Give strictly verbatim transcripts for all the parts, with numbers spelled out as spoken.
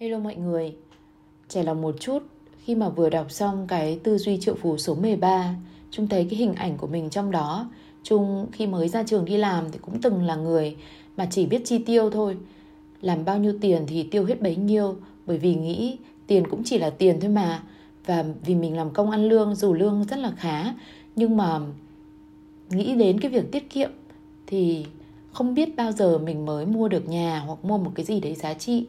Hello mọi người, trẻ lòng một chút khi mà vừa đọc xong cái tư duy triệu phú số mười ba. Trung thấy cái hình ảnh của mình trong đó. Trung khi mới ra trường đi làm thì cũng từng là người mà chỉ biết chi tiêu thôi. Làm bao nhiêu tiền thì tiêu hết bấy nhiêu, bởi vì nghĩ tiền cũng chỉ là tiền thôi mà. Và vì mình làm công ăn lương, dù lương rất là khá, nhưng mà nghĩ đến cái việc tiết kiệm thì không biết bao giờ mình mới mua được nhà hoặc mua một cái gì đấy giá trị.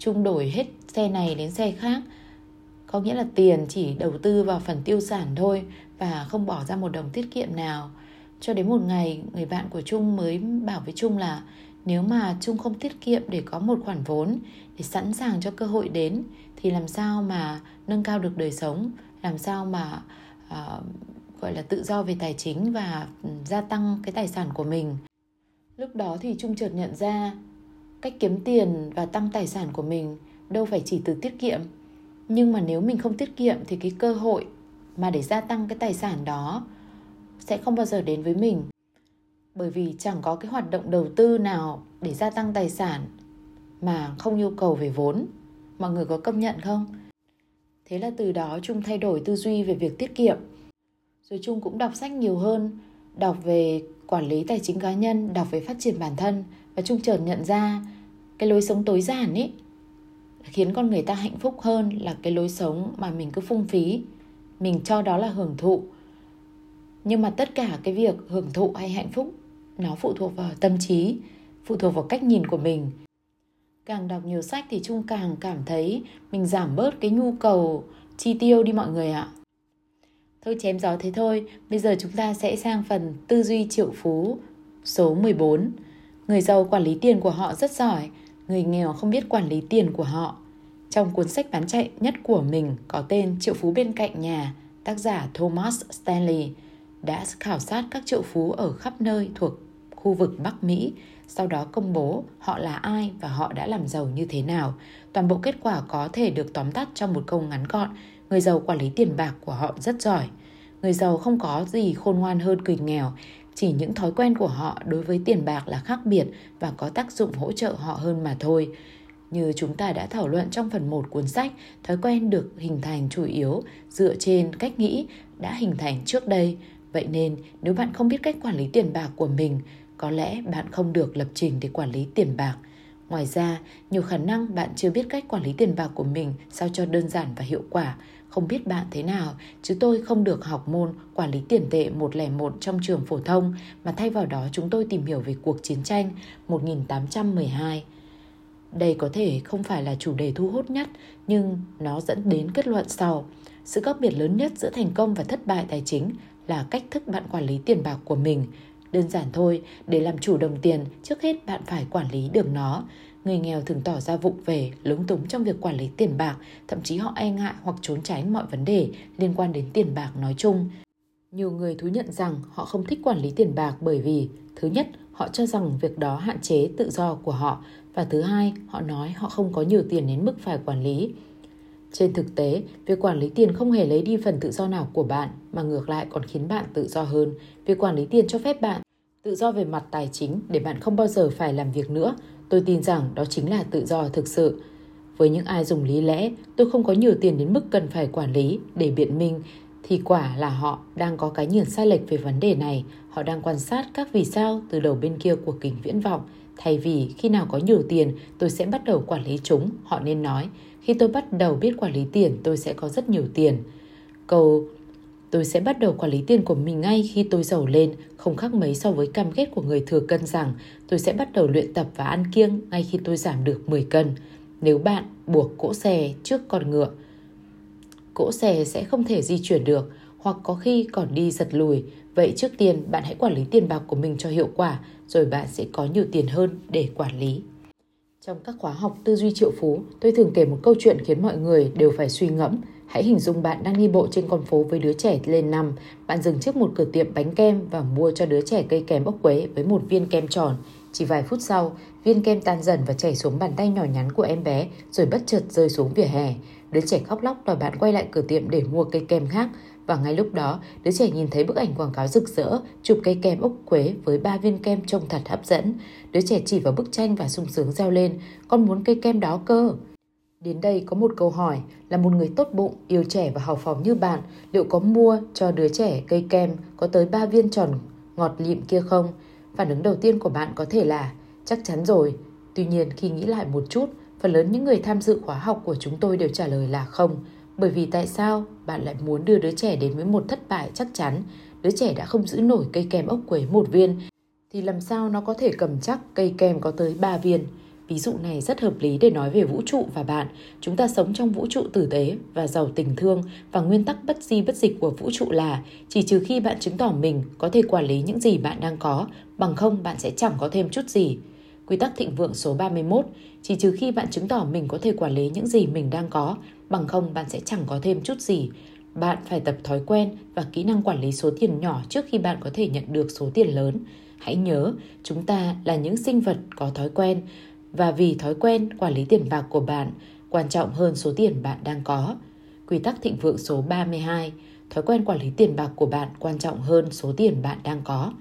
Trung đổi hết xe này đến xe khác, có nghĩa là tiền chỉ đầu tư vào phần tiêu sản thôi và không bỏ ra một đồng tiết kiệm nào. Cho đến một ngày, người bạn của Trung mới bảo với Trung là nếu mà Trung không tiết kiệm để có một khoản vốn để sẵn sàng cho cơ hội đến thì làm sao mà nâng cao được đời sống, làm sao mà uh, gọi là tự do về tài chính và gia tăng cái tài sản của mình. Lúc đó thì Trung chợt nhận ra cách kiếm tiền và tăng tài sản của mình đâu phải chỉ từ tiết kiệm. Nhưng mà nếu mình không tiết kiệm thì cái cơ hội mà để gia tăng cái tài sản đó sẽ không bao giờ đến với mình. Bởi vì chẳng có cái hoạt động đầu tư nào để gia tăng tài sản mà không yêu cầu về vốn. Mọi người có công nhận không? Thế là từ đó Trung thay đổi tư duy về việc tiết kiệm. Rồi Trung cũng đọc sách nhiều hơn, đọc về quản lý tài chính cá nhân, đọc về phát triển bản thân. Và Trung chợt nhận ra cái lối sống tối giản ấy khiến con người ta hạnh phúc hơn là cái lối sống mà mình cứ phung phí. Mình cho đó là hưởng thụ. Nhưng mà tất cả cái việc hưởng thụ hay hạnh phúc nó phụ thuộc vào tâm trí, phụ thuộc vào cách nhìn của mình. Càng đọc nhiều sách thì Trung càng cảm thấy mình giảm bớt cái nhu cầu chi tiêu đi mọi người ạ. Thôi chém gió thế thôi, bây giờ chúng ta sẽ sang phần tư duy triệu phú số mười bốn. Người giàu quản lý tiền của họ rất giỏi, người nghèo không biết quản lý tiền của họ. Trong cuốn sách bán chạy nhất của mình có tên Triệu phú bên cạnh nhà, tác giả Thomas Stanley đã khảo sát các triệu phú ở khắp nơi thuộc khu vực Bắc Mỹ, sau đó công bố họ là ai và họ đã làm giàu như thế nào. Toàn bộ kết quả có thể được tóm tắt trong một câu ngắn gọn: người giàu quản lý tiền bạc của họ rất giỏi. Người giàu không có gì khôn ngoan hơn người nghèo, chỉ những thói quen của họ đối với tiền bạc là khác biệt và có tác dụng hỗ trợ họ hơn mà thôi. Như chúng ta đã thảo luận trong phần một cuốn sách, thói quen được hình thành chủ yếu dựa trên cách nghĩ đã hình thành trước đây. Vậy nên, nếu bạn không biết cách quản lý tiền bạc của mình, có lẽ bạn không được lập trình để quản lý tiền bạc. Ngoài ra, nhiều khả năng bạn chưa biết cách quản lý tiền bạc của mình sao cho đơn giản và hiệu quả. Không biết bạn thế nào, chứ tôi không được học môn quản lý tiền tệ một không một trong trường phổ thông, mà thay vào đó chúng tôi tìm hiểu về cuộc chiến tranh một nghìn tám trăm mười hai. Đây có thể không phải là chủ đề thu hút nhất, nhưng nó dẫn đến kết luận sau. Sự khác biệt lớn nhất giữa thành công và thất bại tài chính là cách thức bạn quản lý tiền bạc của mình. Đơn giản thôi, để làm chủ đồng tiền, trước hết bạn phải quản lý được nó. Người nghèo thường tỏ ra vụng về, lúng túng trong việc quản lý tiền bạc, thậm chí họ e ngại hoặc trốn tránh mọi vấn đề liên quan đến tiền bạc nói chung. Nhiều người thú nhận rằng họ không thích quản lý tiền bạc bởi vì, thứ nhất, họ cho rằng việc đó hạn chế tự do của họ, và thứ hai, họ nói họ không có nhiều tiền đến mức phải quản lý. Trên thực tế, việc quản lý tiền không hề lấy đi phần tự do nào của bạn, mà ngược lại còn khiến bạn tự do hơn. Việc quản lý tiền cho phép bạn tự do về mặt tài chính để bạn không bao giờ phải làm việc nữa. Tôi tin rằng đó chính là tự do thực sự. Với những ai dùng lý lẽ, tôi không có nhiều tiền đến mức cần phải quản lý để biện minh, thì quả là họ đang có cái nhìn sai lệch về vấn đề này. Họ đang quan sát các vì sao từ đầu bên kia của kính viễn vọng. Thay vì khi nào có nhiều tiền, tôi sẽ bắt đầu quản lý chúng, họ nên nói: khi tôi bắt đầu biết quản lý tiền, tôi sẽ có rất nhiều tiền. Câu "tôi sẽ bắt đầu quản lý tiền của mình ngay khi tôi giàu lên" không khác mấy so với cam kết của người thừa cân rằng "tôi sẽ bắt đầu luyện tập và ăn kiêng ngay khi tôi giảm được mười cân. Nếu bạn buộc cỗ xe trước con ngựa, cỗ xe sẽ không thể di chuyển được, hoặc có khi còn đi giật lùi. Vậy trước tiên, bạn hãy quản lý tiền bạc của mình cho hiệu quả, rồi bạn sẽ có nhiều tiền hơn để quản lý. Trong các khóa học tư duy triệu phú, tôi thường kể một câu chuyện khiến mọi người đều phải suy ngẫm. Hãy hình dung bạn đang đi bộ trên con phố với đứa trẻ lên năm. Bạn dừng trước một cửa tiệm bánh kem và mua cho đứa trẻ cây kem ốc quế với một viên kem tròn. Chỉ vài phút sau, viên kem tan dần và chảy xuống bàn tay nhỏ nhắn của em bé, rồi bất chợt rơi xuống vỉa hè. Đứa trẻ khóc lóc đòi bạn quay lại cửa tiệm để mua cây kem khác. Và ngay lúc đó, đứa trẻ nhìn thấy bức ảnh quảng cáo rực rỡ, chụp cây kem ốc quế với ba viên kem trông thật hấp dẫn. Đứa trẻ chỉ vào bức tranh và sung sướng reo lên: "Con muốn cây kem đó cơ!" Đến đây có một câu hỏi là một người tốt bụng, yêu trẻ và hào phóng như bạn liệu có mua cho đứa trẻ cây kem có tới ba viên tròn ngọt lịm kia không? Phản ứng đầu tiên của bạn có thể là chắc chắn rồi. Tuy nhiên khi nghĩ lại một chút, phần lớn những người tham dự khóa học của chúng tôi đều trả lời là không. Bởi vì tại sao bạn lại muốn đưa đứa trẻ đến với một thất bại chắc chắn? Đứa trẻ đã không giữ nổi cây kem ốc quế một viên thì làm sao nó có thể cầm chắc cây kem có tới ba viên? Ví dụ này rất hợp lý để nói về vũ trụ và bạn. Chúng ta sống trong vũ trụ tử tế và giàu tình thương, và nguyên tắc bất di bất dịch của vũ trụ là chỉ trừ khi bạn chứng tỏ mình có thể quản lý những gì bạn đang có, bằng không bạn sẽ chẳng có thêm chút gì. Quy tắc thịnh vượng số ba mươi mốt, chỉ trừ khi bạn chứng tỏ mình có thể quản lý những gì mình đang có, bằng không bạn sẽ chẳng có thêm chút gì. Bạn phải tập thói quen và kỹ năng quản lý số tiền nhỏ trước khi bạn có thể nhận được số tiền lớn. Hãy nhớ, chúng ta là những sinh vật có thói quen, và vì thói quen quản lý tiền bạc của bạn quan trọng hơn số tiền bạn đang có. Quy tắc thịnh vượng số ba mươi hai, thói quen quản lý tiền bạc của bạn quan trọng hơn số tiền bạn đang có.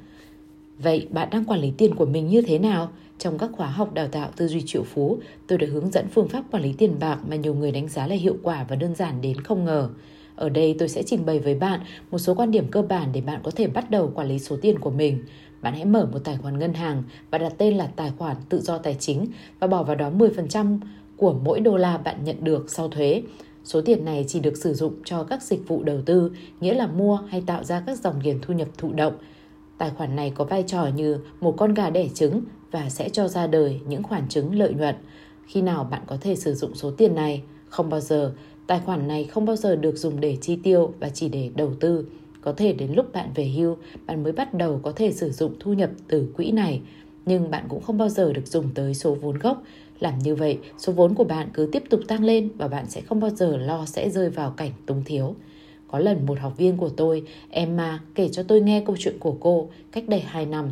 Vậy bạn đang quản lý tiền của mình như thế nào? Trong các khóa học đào tạo tư duy triệu phú, tôi đã hướng dẫn phương pháp quản lý tiền bạc mà nhiều người đánh giá là hiệu quả và đơn giản đến không ngờ. Ở đây tôi sẽ trình bày với bạn một số quan điểm cơ bản để bạn có thể bắt đầu quản lý số tiền của mình. Bạn hãy mở một tài khoản ngân hàng và đặt tên là tài khoản tự do tài chính và bỏ vào đó mười phần trăm của mỗi đô la bạn nhận được sau thuế. Số tiền này chỉ được sử dụng cho các dịch vụ đầu tư, nghĩa là mua hay tạo ra các dòng tiền thu nhập thụ động. Tài khoản này có vai trò như một con gà đẻ trứng và sẽ cho ra đời những khoản trứng lợi nhuận. Khi nào bạn có thể sử dụng số tiền này? Không bao giờ. Tài khoản này không bao giờ được dùng để chi tiêu và chỉ để đầu tư. Có thể đến lúc bạn về hưu, bạn mới bắt đầu có thể sử dụng thu nhập từ quỹ này. Nhưng bạn cũng không bao giờ được dùng tới số vốn gốc. Làm như vậy, số vốn của bạn cứ tiếp tục tăng lên và bạn sẽ không bao giờ lo sẽ rơi vào cảnh túng thiếu. Có lần một học viên của tôi, Emma, kể cho tôi nghe câu chuyện của cô cách đây hai năm.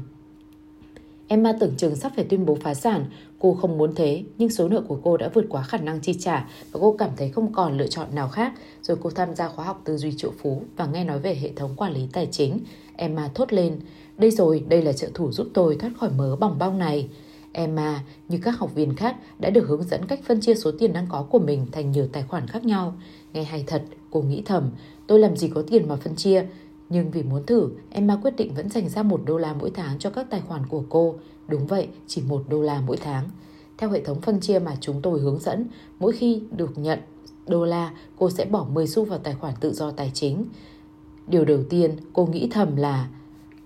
Emma tưởng chừng sắp phải tuyên bố phá sản. Cô không muốn thế, nhưng số nợ của cô đã vượt quá khả năng chi trả và cô cảm thấy không còn lựa chọn nào khác. Rồi cô tham gia khóa học tư duy triệu phú và nghe nói về hệ thống quản lý tài chính. Emma thốt lên, đây rồi, đây là trợ thủ giúp tôi thoát khỏi mớ bòng bong này. Emma, như các học viên khác, đã được hướng dẫn cách phân chia số tiền đang có của mình thành nhiều tài khoản khác nhau. Nghe hay thật, cô nghĩ thầm, tôi làm gì có tiền mà phân chia. Nhưng vì muốn thử, Emma quyết định vẫn dành ra một đô la mỗi tháng cho các tài khoản của cô. Đúng vậy, chỉ một đô la mỗi tháng. Theo hệ thống phân chia mà chúng tôi hướng dẫn, mỗi khi được nhận đô la, cô sẽ bỏ mười xu vào tài khoản tự do tài chính. Điều đầu tiên, cô nghĩ thầm là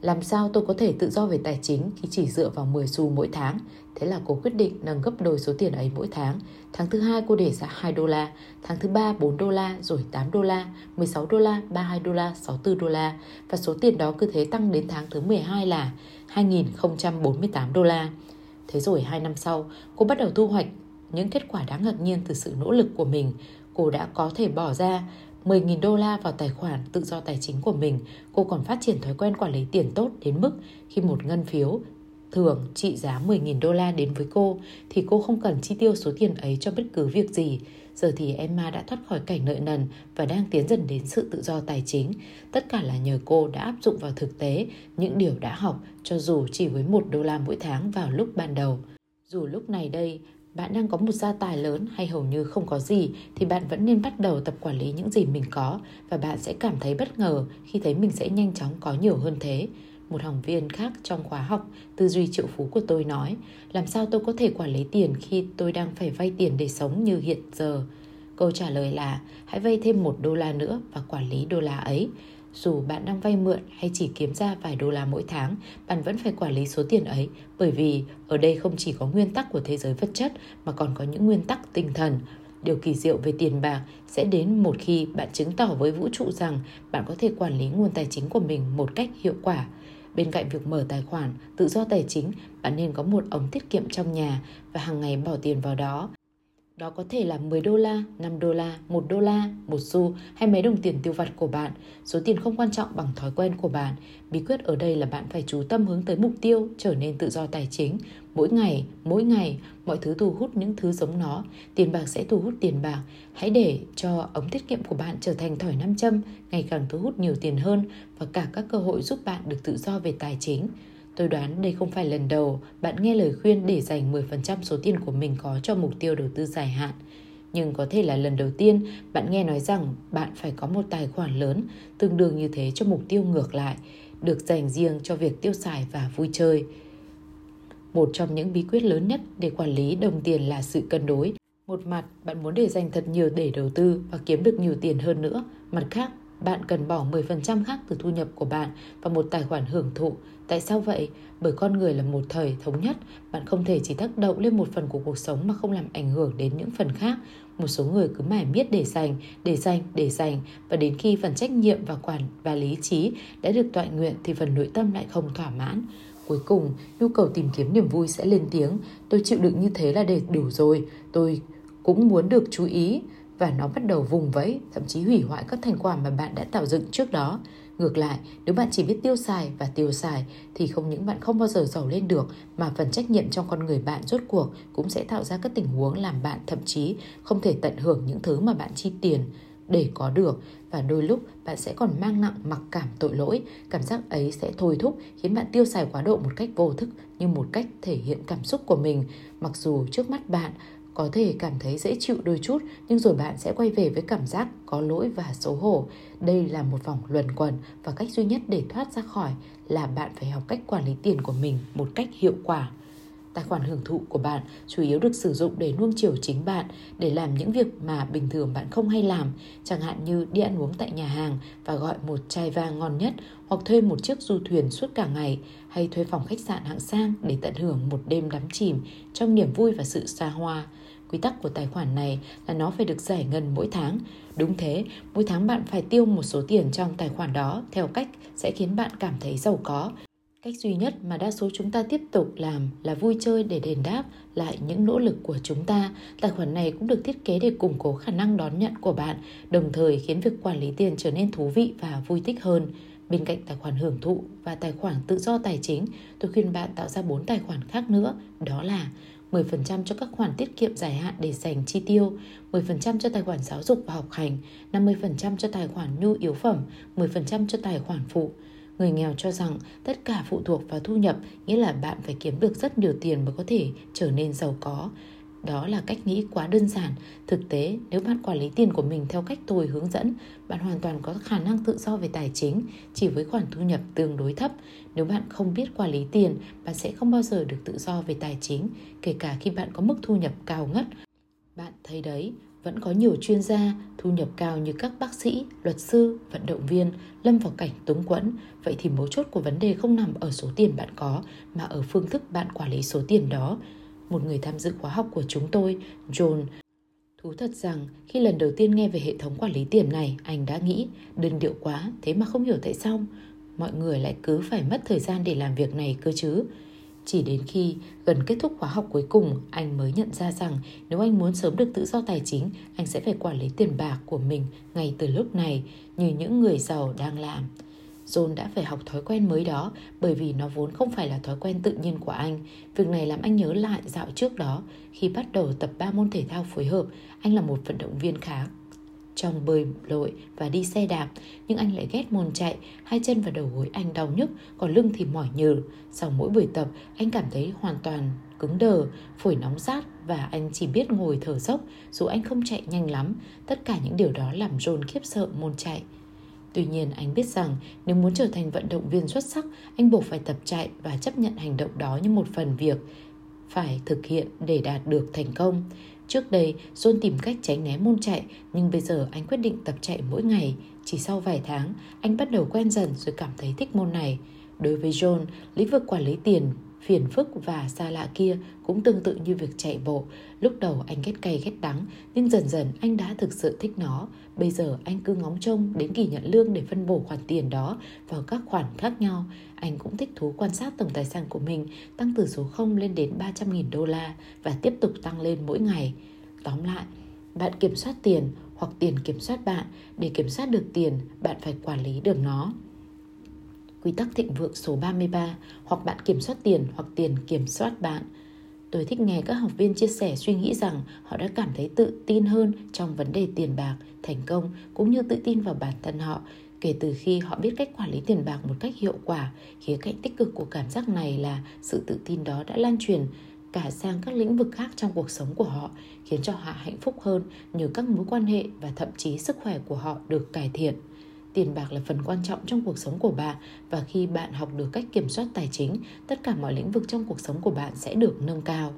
làm sao tôi có thể tự do về tài chính khi chỉ dựa vào mười xu mỗi tháng? Thế là cô quyết định nâng gấp đôi số tiền ấy mỗi tháng. Tháng thứ hai cô để ra hai đô la, tháng thứ ba bốn đô la, rồi tám đô la, mười sáu đô la, ba mươi hai đô la, sáu mươi tư đô la. Và số tiền đó cứ thế tăng đến tháng thứ mười hai là hai nghìn không trăm bốn mươi tám đô la. Thế rồi hai năm sau, cô bắt đầu thu hoạch những kết quả đáng ngạc nhiên từ sự nỗ lực của mình. Cô đã có thể bỏ ra mười nghìn đô la vào tài khoản tự do tài chính của mình. Cô còn phát triển thói quen quản lý tiền tốt đến mức khi một ngân phiếu thường trị giá mười nghìn đô la đến với cô thì cô không cần chi tiêu số tiền ấy cho bất cứ việc gì. Giờ thì Emma đã thoát khỏi cảnh nợ nần và đang tiến dần đến sự tự do tài chính. Tất cả là nhờ cô đã áp dụng vào thực tế những điều đã học, cho dù chỉ với một đô la mỗi tháng vào lúc ban đầu. Dù lúc này đây bạn đang có một gia tài lớn hay hầu như không có gì thì bạn vẫn nên bắt đầu tập quản lý những gì mình có, và bạn sẽ cảm thấy bất ngờ khi thấy mình sẽ nhanh chóng có nhiều hơn thế. Một học viên khác trong khóa học tư duy triệu phú của tôi nói, làm sao tôi có thể quản lý tiền khi tôi đang phải vay tiền để sống như hiện giờ? Câu trả lời là hãy vay thêm một đô la nữa và quản lý đô la ấy. Dù bạn đang vay mượn hay chỉ kiếm ra vài đô la mỗi tháng, bạn vẫn phải quản lý số tiền ấy, bởi vì ở đây không chỉ có nguyên tắc của thế giới vật chất mà còn có những nguyên tắc tinh thần. Điều kỳ diệu về tiền bạc sẽ đến một khi bạn chứng tỏ với vũ trụ rằng bạn có thể quản lý nguồn tài chính của mình một cách hiệu quả. Bên cạnh việc mở tài khoản tự do tài chính, bạn nên có một ống tiết kiệm trong nhà và hàng ngày bỏ tiền vào đó. Đó có thể là mười đô la, năm đô la, một đô la, một xu hay mấy đồng tiền tiêu vặt của bạn. Số tiền không quan trọng bằng thói quen của bạn. Bí quyết ở đây là bạn phải chú tâm hướng tới mục tiêu trở nên tự do tài chính. Mỗi ngày, mỗi ngày, mọi thứ thu hút những thứ giống nó. Tiền bạc sẽ thu hút tiền bạc. Hãy để cho ống tiết kiệm của bạn trở thành thỏi nam châm, ngày càng thu hút nhiều tiền hơn và cả các cơ hội giúp bạn được tự do về tài chính. Tôi đoán đây không phải lần đầu bạn nghe lời khuyên để dành mười phần trăm số tiền của mình có cho mục tiêu đầu tư dài hạn. Nhưng có thể là lần đầu tiên bạn nghe nói rằng bạn phải có một tài khoản lớn tương đương như thế cho mục tiêu ngược lại, được dành riêng cho việc tiêu xài và vui chơi. Một trong những bí quyết lớn nhất để quản lý đồng tiền là sự cân đối. Một mặt, bạn muốn để dành thật nhiều để đầu tư và kiếm được nhiều tiền hơn nữa. Mặt khác, bạn cần bỏ mười phần trăm khác từ thu nhập của bạn vào một tài khoản hưởng thụ. Tại sao vậy? Bởi con người là một thể thống nhất. Bạn không thể chỉ tác động lên một phần của cuộc sống mà không làm ảnh hưởng đến những phần khác. Một số người cứ mải miết để dành, để dành, để dành. Và đến khi phần trách nhiệm và quản và lý trí đã được toại nguyện thì phần nội tâm lại không thỏa mãn. Cuối cùng, nhu cầu tìm kiếm niềm vui sẽ lên tiếng. Tôi chịu đựng như thế là để đủ rồi. Tôi cũng muốn được chú ý. Và nó bắt đầu vùng vẫy, thậm chí hủy hoại các thành quả mà bạn đã tạo dựng trước đó. Ngược lại, nếu bạn chỉ biết tiêu xài và tiêu xài thì không những bạn không bao giờ giàu lên được mà phần trách nhiệm trong con người bạn rốt cuộc cũng sẽ tạo ra các tình huống làm bạn thậm chí không thể tận hưởng những thứ mà bạn chi tiền để có được. Và đôi lúc bạn sẽ còn mang nặng mặc cảm tội lỗi. Cảm giác ấy sẽ thôi thúc khiến bạn tiêu xài quá độ một cách vô thức như một cách thể hiện cảm xúc của mình. Mặc dù trước mắt bạn có thể cảm thấy dễ chịu đôi chút, nhưng rồi bạn sẽ quay về với cảm giác có lỗi và xấu hổ. Đây là một vòng luẩn quẩn và cách duy nhất để thoát ra khỏi là bạn phải học cách quản lý tiền của mình một cách hiệu quả. Tài khoản hưởng thụ của bạn chủ yếu được sử dụng để nuông chiều chính bạn, để làm những việc mà bình thường bạn không hay làm, chẳng hạn như đi ăn uống tại nhà hàng và gọi một chai vang ngon nhất, hoặc thuê một chiếc du thuyền suốt cả ngày, hay thuê phòng khách sạn hạng sang để tận hưởng một đêm đắm chìm trong niềm vui và sự xa hoa. Quy tắc của tài khoản này là nó phải được giải ngân mỗi tháng. Đúng thế, mỗi tháng bạn phải tiêu một số tiền trong tài khoản đó theo cách sẽ khiến bạn cảm thấy giàu có. Cách duy nhất mà đa số chúng ta tiếp tục làm là vui chơi để đền đáp lại những nỗ lực của chúng ta. Tài khoản này cũng được thiết kế để củng cố khả năng đón nhận của bạn, đồng thời khiến việc quản lý tiền trở nên thú vị và vui thích hơn. Bên cạnh tài khoản hưởng thụ và tài khoản tự do tài chính, tôi khuyên bạn tạo ra bốn tài khoản khác nữa, đó là mười phần trăm cho các khoản tiết kiệm dài hạn để dành chi tiêu, mười phần trăm cho tài khoản giáo dục và học hành, năm mươi phần trăm cho tài khoản nhu yếu phẩm, mười phần trăm cho tài khoản phụ. Người nghèo cho rằng tất cả phụ thuộc vào thu nhập, nghĩa là bạn phải kiếm được rất nhiều tiền mới có thể trở nên giàu có. Đó là cách nghĩ quá đơn giản. Thực tế, nếu bạn quản lý tiền của mình theo cách tôi hướng dẫn, bạn hoàn toàn có khả năng tự do về tài chính, chỉ với khoản thu nhập tương đối thấp. Nếu bạn không biết quản lý tiền, bạn sẽ không bao giờ được tự do về tài chính, kể cả khi bạn có mức thu nhập cao ngất. Bạn thấy đấy, vẫn có nhiều chuyên gia thu nhập cao như các bác sĩ, luật sư, vận động viên lâm vào cảnh túng quẫn. Vậy thì mấu chốt của vấn đề không nằm ở số tiền bạn có, mà ở phương thức bạn quản lý số tiền đó. Một người tham dự khóa học của chúng tôi, John, thú thật rằng khi lần đầu tiên nghe về hệ thống quản lý tiền này, anh đã nghĩ đơn điệu quá, thế mà không hiểu tại sao mọi người lại cứ phải mất thời gian để làm việc này cơ chứ. Chỉ đến khi gần kết thúc khóa học cuối cùng, anh mới nhận ra rằng nếu anh muốn sớm được tự do tài chính, anh sẽ phải quản lý tiền bạc của mình ngay từ lúc này, như những người giàu đang làm. John đã phải học thói quen mới đó bởi vì nó vốn không phải là thói quen tự nhiên của anh. Việc này làm anh nhớ lại dạo trước đó, khi bắt đầu tập ba môn thể thao phối hợp, anh là một vận động viên khá trong bơi lội và đi xe đạp, nhưng anh lại ghét môn chạy, hai chân và đầu gối anh đau nhức, còn lưng thì mỏi nhừ. Sau mỗi buổi tập, anh cảm thấy hoàn toàn cứng đờ, phổi nóng rát và anh chỉ biết ngồi thở dốc, dù anh không chạy nhanh lắm. Tất cả những điều đó làm John khiếp sợ môn chạy. Tuy nhiên, anh biết rằng nếu muốn trở thành vận động viên xuất sắc, anh buộc phải tập chạy và chấp nhận hành động đó như một phần việc phải thực hiện để đạt được thành công. Trước đây, John tìm cách tránh né môn chạy, nhưng bây giờ anh quyết định tập chạy mỗi ngày. Chỉ sau vài tháng, anh bắt đầu quen dần rồi cảm thấy thích môn này. Đối với John, lĩnh vực quản lý tiền phiền phức và xa lạ kia cũng tương tự như việc chạy bộ. Lúc đầu anh ghét cay ghét đắng, nhưng dần dần anh đã thực sự thích nó. Bây giờ anh cứ ngóng trông đến kỳ nhận lương để phân bổ khoản tiền đó vào các khoản khác nhau. Anh cũng thích thú quan sát tổng tài sản của mình tăng từ số không lên đến ba trăm nghìn đô la và tiếp tục tăng lên mỗi ngày. Tóm lại, bạn kiểm soát tiền hoặc tiền kiểm soát bạn. Để kiểm soát được tiền, bạn phải quản lý được nó. Quy tắc thịnh vượng số ba mươi ba, hoặc bạn kiểm soát tiền hoặc tiền kiểm soát bạn. Tôi thích nghe các học viên chia sẻ suy nghĩ rằng họ đã cảm thấy tự tin hơn trong vấn đề tiền bạc, thành công cũng như tự tin vào bản thân họ kể từ khi họ biết cách quản lý tiền bạc một cách hiệu quả. Khía cạnh tích cực của cảm giác này là sự tự tin đó đã lan truyền cả sang các lĩnh vực khác trong cuộc sống của họ, khiến cho họ hạnh phúc hơn nhờ các mối quan hệ và thậm chí sức khỏe của họ được cải thiện. Tiền bạc là phần quan trọng trong cuộc sống của bạn, và khi bạn học được cách kiểm soát tài chính, tất cả mọi lĩnh vực trong cuộc sống của bạn sẽ được nâng cao.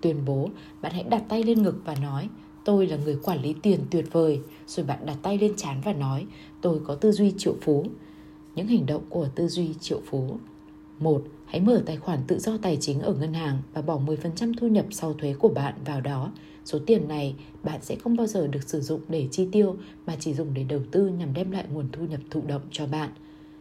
Tuyên bố, bạn hãy đặt tay lên ngực và nói, tôi là người quản lý tiền tuyệt vời. Rồi bạn đặt tay lên trán và nói, tôi có tư duy triệu phú. Những hành động của tư duy triệu phú. Một. Hãy mở tài khoản tự do tài chính ở ngân hàng và bỏ mười phần trăm thu nhập sau thuế của bạn vào đó. Số tiền này bạn sẽ không bao giờ được sử dụng để chi tiêu mà chỉ dùng để đầu tư nhằm đem lại nguồn thu nhập thụ động cho bạn.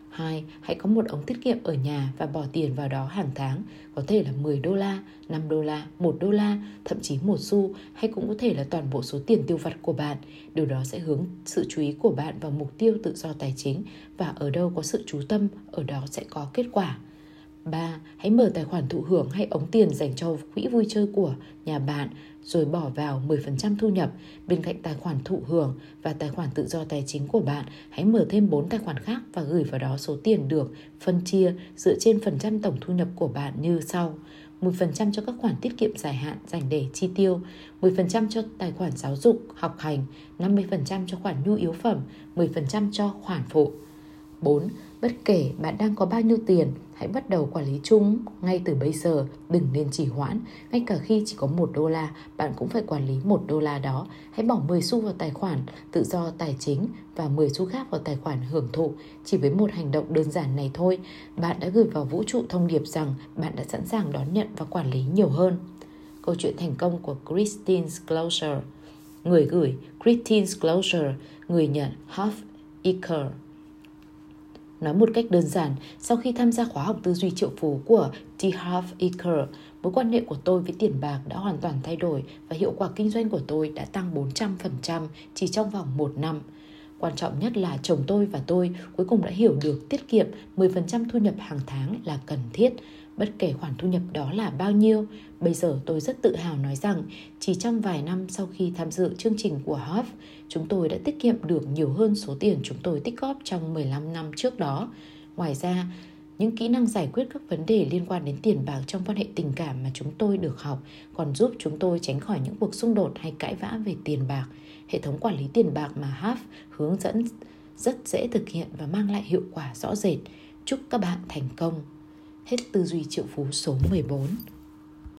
Hai. Hãy có một ống tiết kiệm ở nhà và bỏ tiền vào đó hàng tháng, có thể là mười đô la, năm đô la, một đô la, thậm chí một xu, hay cũng có thể là toàn bộ số tiền tiêu vặt của bạn. Điều đó sẽ hướng sự chú ý của bạn vào mục tiêu tự do tài chính, và ở đâu có sự chú tâm, ở đó sẽ có kết quả. Ba. Hãy mở tài khoản thụ hưởng hay ống tiền dành cho quỹ vui chơi của nhà bạn, rồi bỏ vào mười phần trăm thu nhập. Bên cạnh tài khoản thụ hưởng và tài khoản tự do tài chính của bạn, hãy mở thêm bốn tài khoản khác và gửi vào đó số tiền được phân chia dựa trên phần trăm tổng thu nhập của bạn như sau. mười phần trăm cho các khoản tiết kiệm dài hạn dành để chi tiêu, mười phần trăm cho tài khoản giáo dục, học hành, năm mươi phần trăm cho khoản nhu yếu phẩm, mười phần trăm cho khoản phụ. Bốn. Bất kể bạn đang có bao nhiêu tiền, hãy bắt đầu quản lý chung ngay từ bây giờ, đừng nên trì hoãn. Ngay cả khi chỉ có một đô la, bạn cũng phải quản lý một đô la đó. Hãy bỏ mười xu vào tài khoản tự do tài chính và mười xu khác vào tài khoản hưởng thụ. Chỉ với một hành động đơn giản này thôi, bạn đã gửi vào vũ trụ thông điệp rằng bạn đã sẵn sàng đón nhận và quản lý nhiều hơn. Câu chuyện thành công của Christine Closure. Người gửi Christine Closure, người nhận Harv Eker. Nói một cách đơn giản, sau khi tham gia khóa học tư duy triệu phú của Harv Eker, mối quan hệ của tôi với tiền bạc đã hoàn toàn thay đổi và hiệu quả kinh doanh của tôi đã tăng bốn trăm phần trăm chỉ trong vòng một năm. Quan trọng nhất là chồng tôi và tôi cuối cùng đã hiểu được tiết kiệm mười phần trăm thu nhập hàng tháng là cần thiết, bất kể khoản thu nhập đó là bao nhiêu. Bây giờ tôi rất tự hào nói rằng chỉ trong vài năm sau khi tham dự chương trình của Harv, chúng tôi đã tiết kiệm được nhiều hơn số tiền chúng tôi tích góp trong mười lăm năm trước đó. Ngoài ra, những kỹ năng giải quyết các vấn đề liên quan đến tiền bạc trong quan hệ tình cảm mà chúng tôi được học còn giúp chúng tôi tránh khỏi những cuộc xung đột hay cãi vã về tiền bạc. Hệ thống quản lý tiền bạc mà Harv hướng dẫn rất dễ thực hiện và mang lại hiệu quả rõ rệt. Chúc các bạn thành công! Hết tư duy triệu phú số mười bốn.